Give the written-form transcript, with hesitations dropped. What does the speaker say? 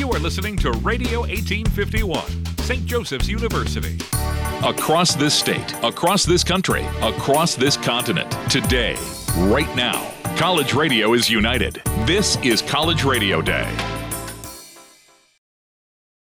You are listening to Radio 1851, St. Joseph's University. Across this state, across this country, across this continent, today, right now, College Radio is united. This is College Radio Day.